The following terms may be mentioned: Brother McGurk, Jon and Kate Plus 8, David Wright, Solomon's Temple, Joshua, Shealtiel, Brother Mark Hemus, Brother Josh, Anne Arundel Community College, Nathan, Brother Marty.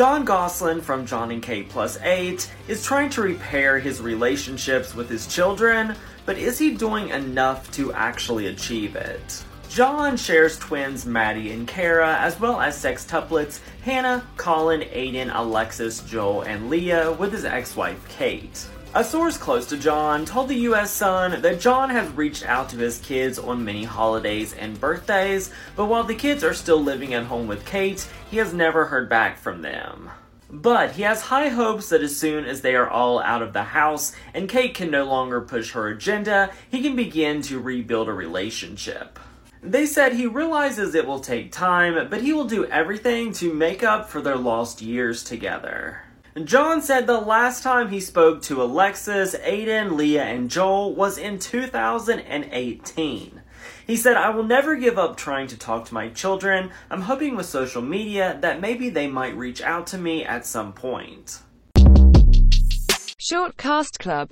Jon Gosselin from Jon and Kate Plus 8 is trying to repair his relationships with his children, but is he doing enough to actually achieve it? Jon shares twins Maddie and Kara, as well as sextuplets Hannah, Colin, Aiden, Alexis, Joel, and Leah with his ex-wife Kate. A source close to Jon told the U.S. Sun that Jon has reached out to his kids on many holidays and birthdays, but while the kids are still living at home with Kate, he has never heard back from them. But he has high hopes that as soon as they are all out of the house and Kate can no longer push her agenda, he can begin to rebuild a relationship. They said he realizes it will take time, but he will do everything to make up for their lost years together. Jon said the last time he spoke to Alexis, Aiden, Leah, and Joel was in 2018. He said, "I will never give up trying to talk to my children. I'm hoping with social media that maybe they might reach out to me at some point." Short Cast Club.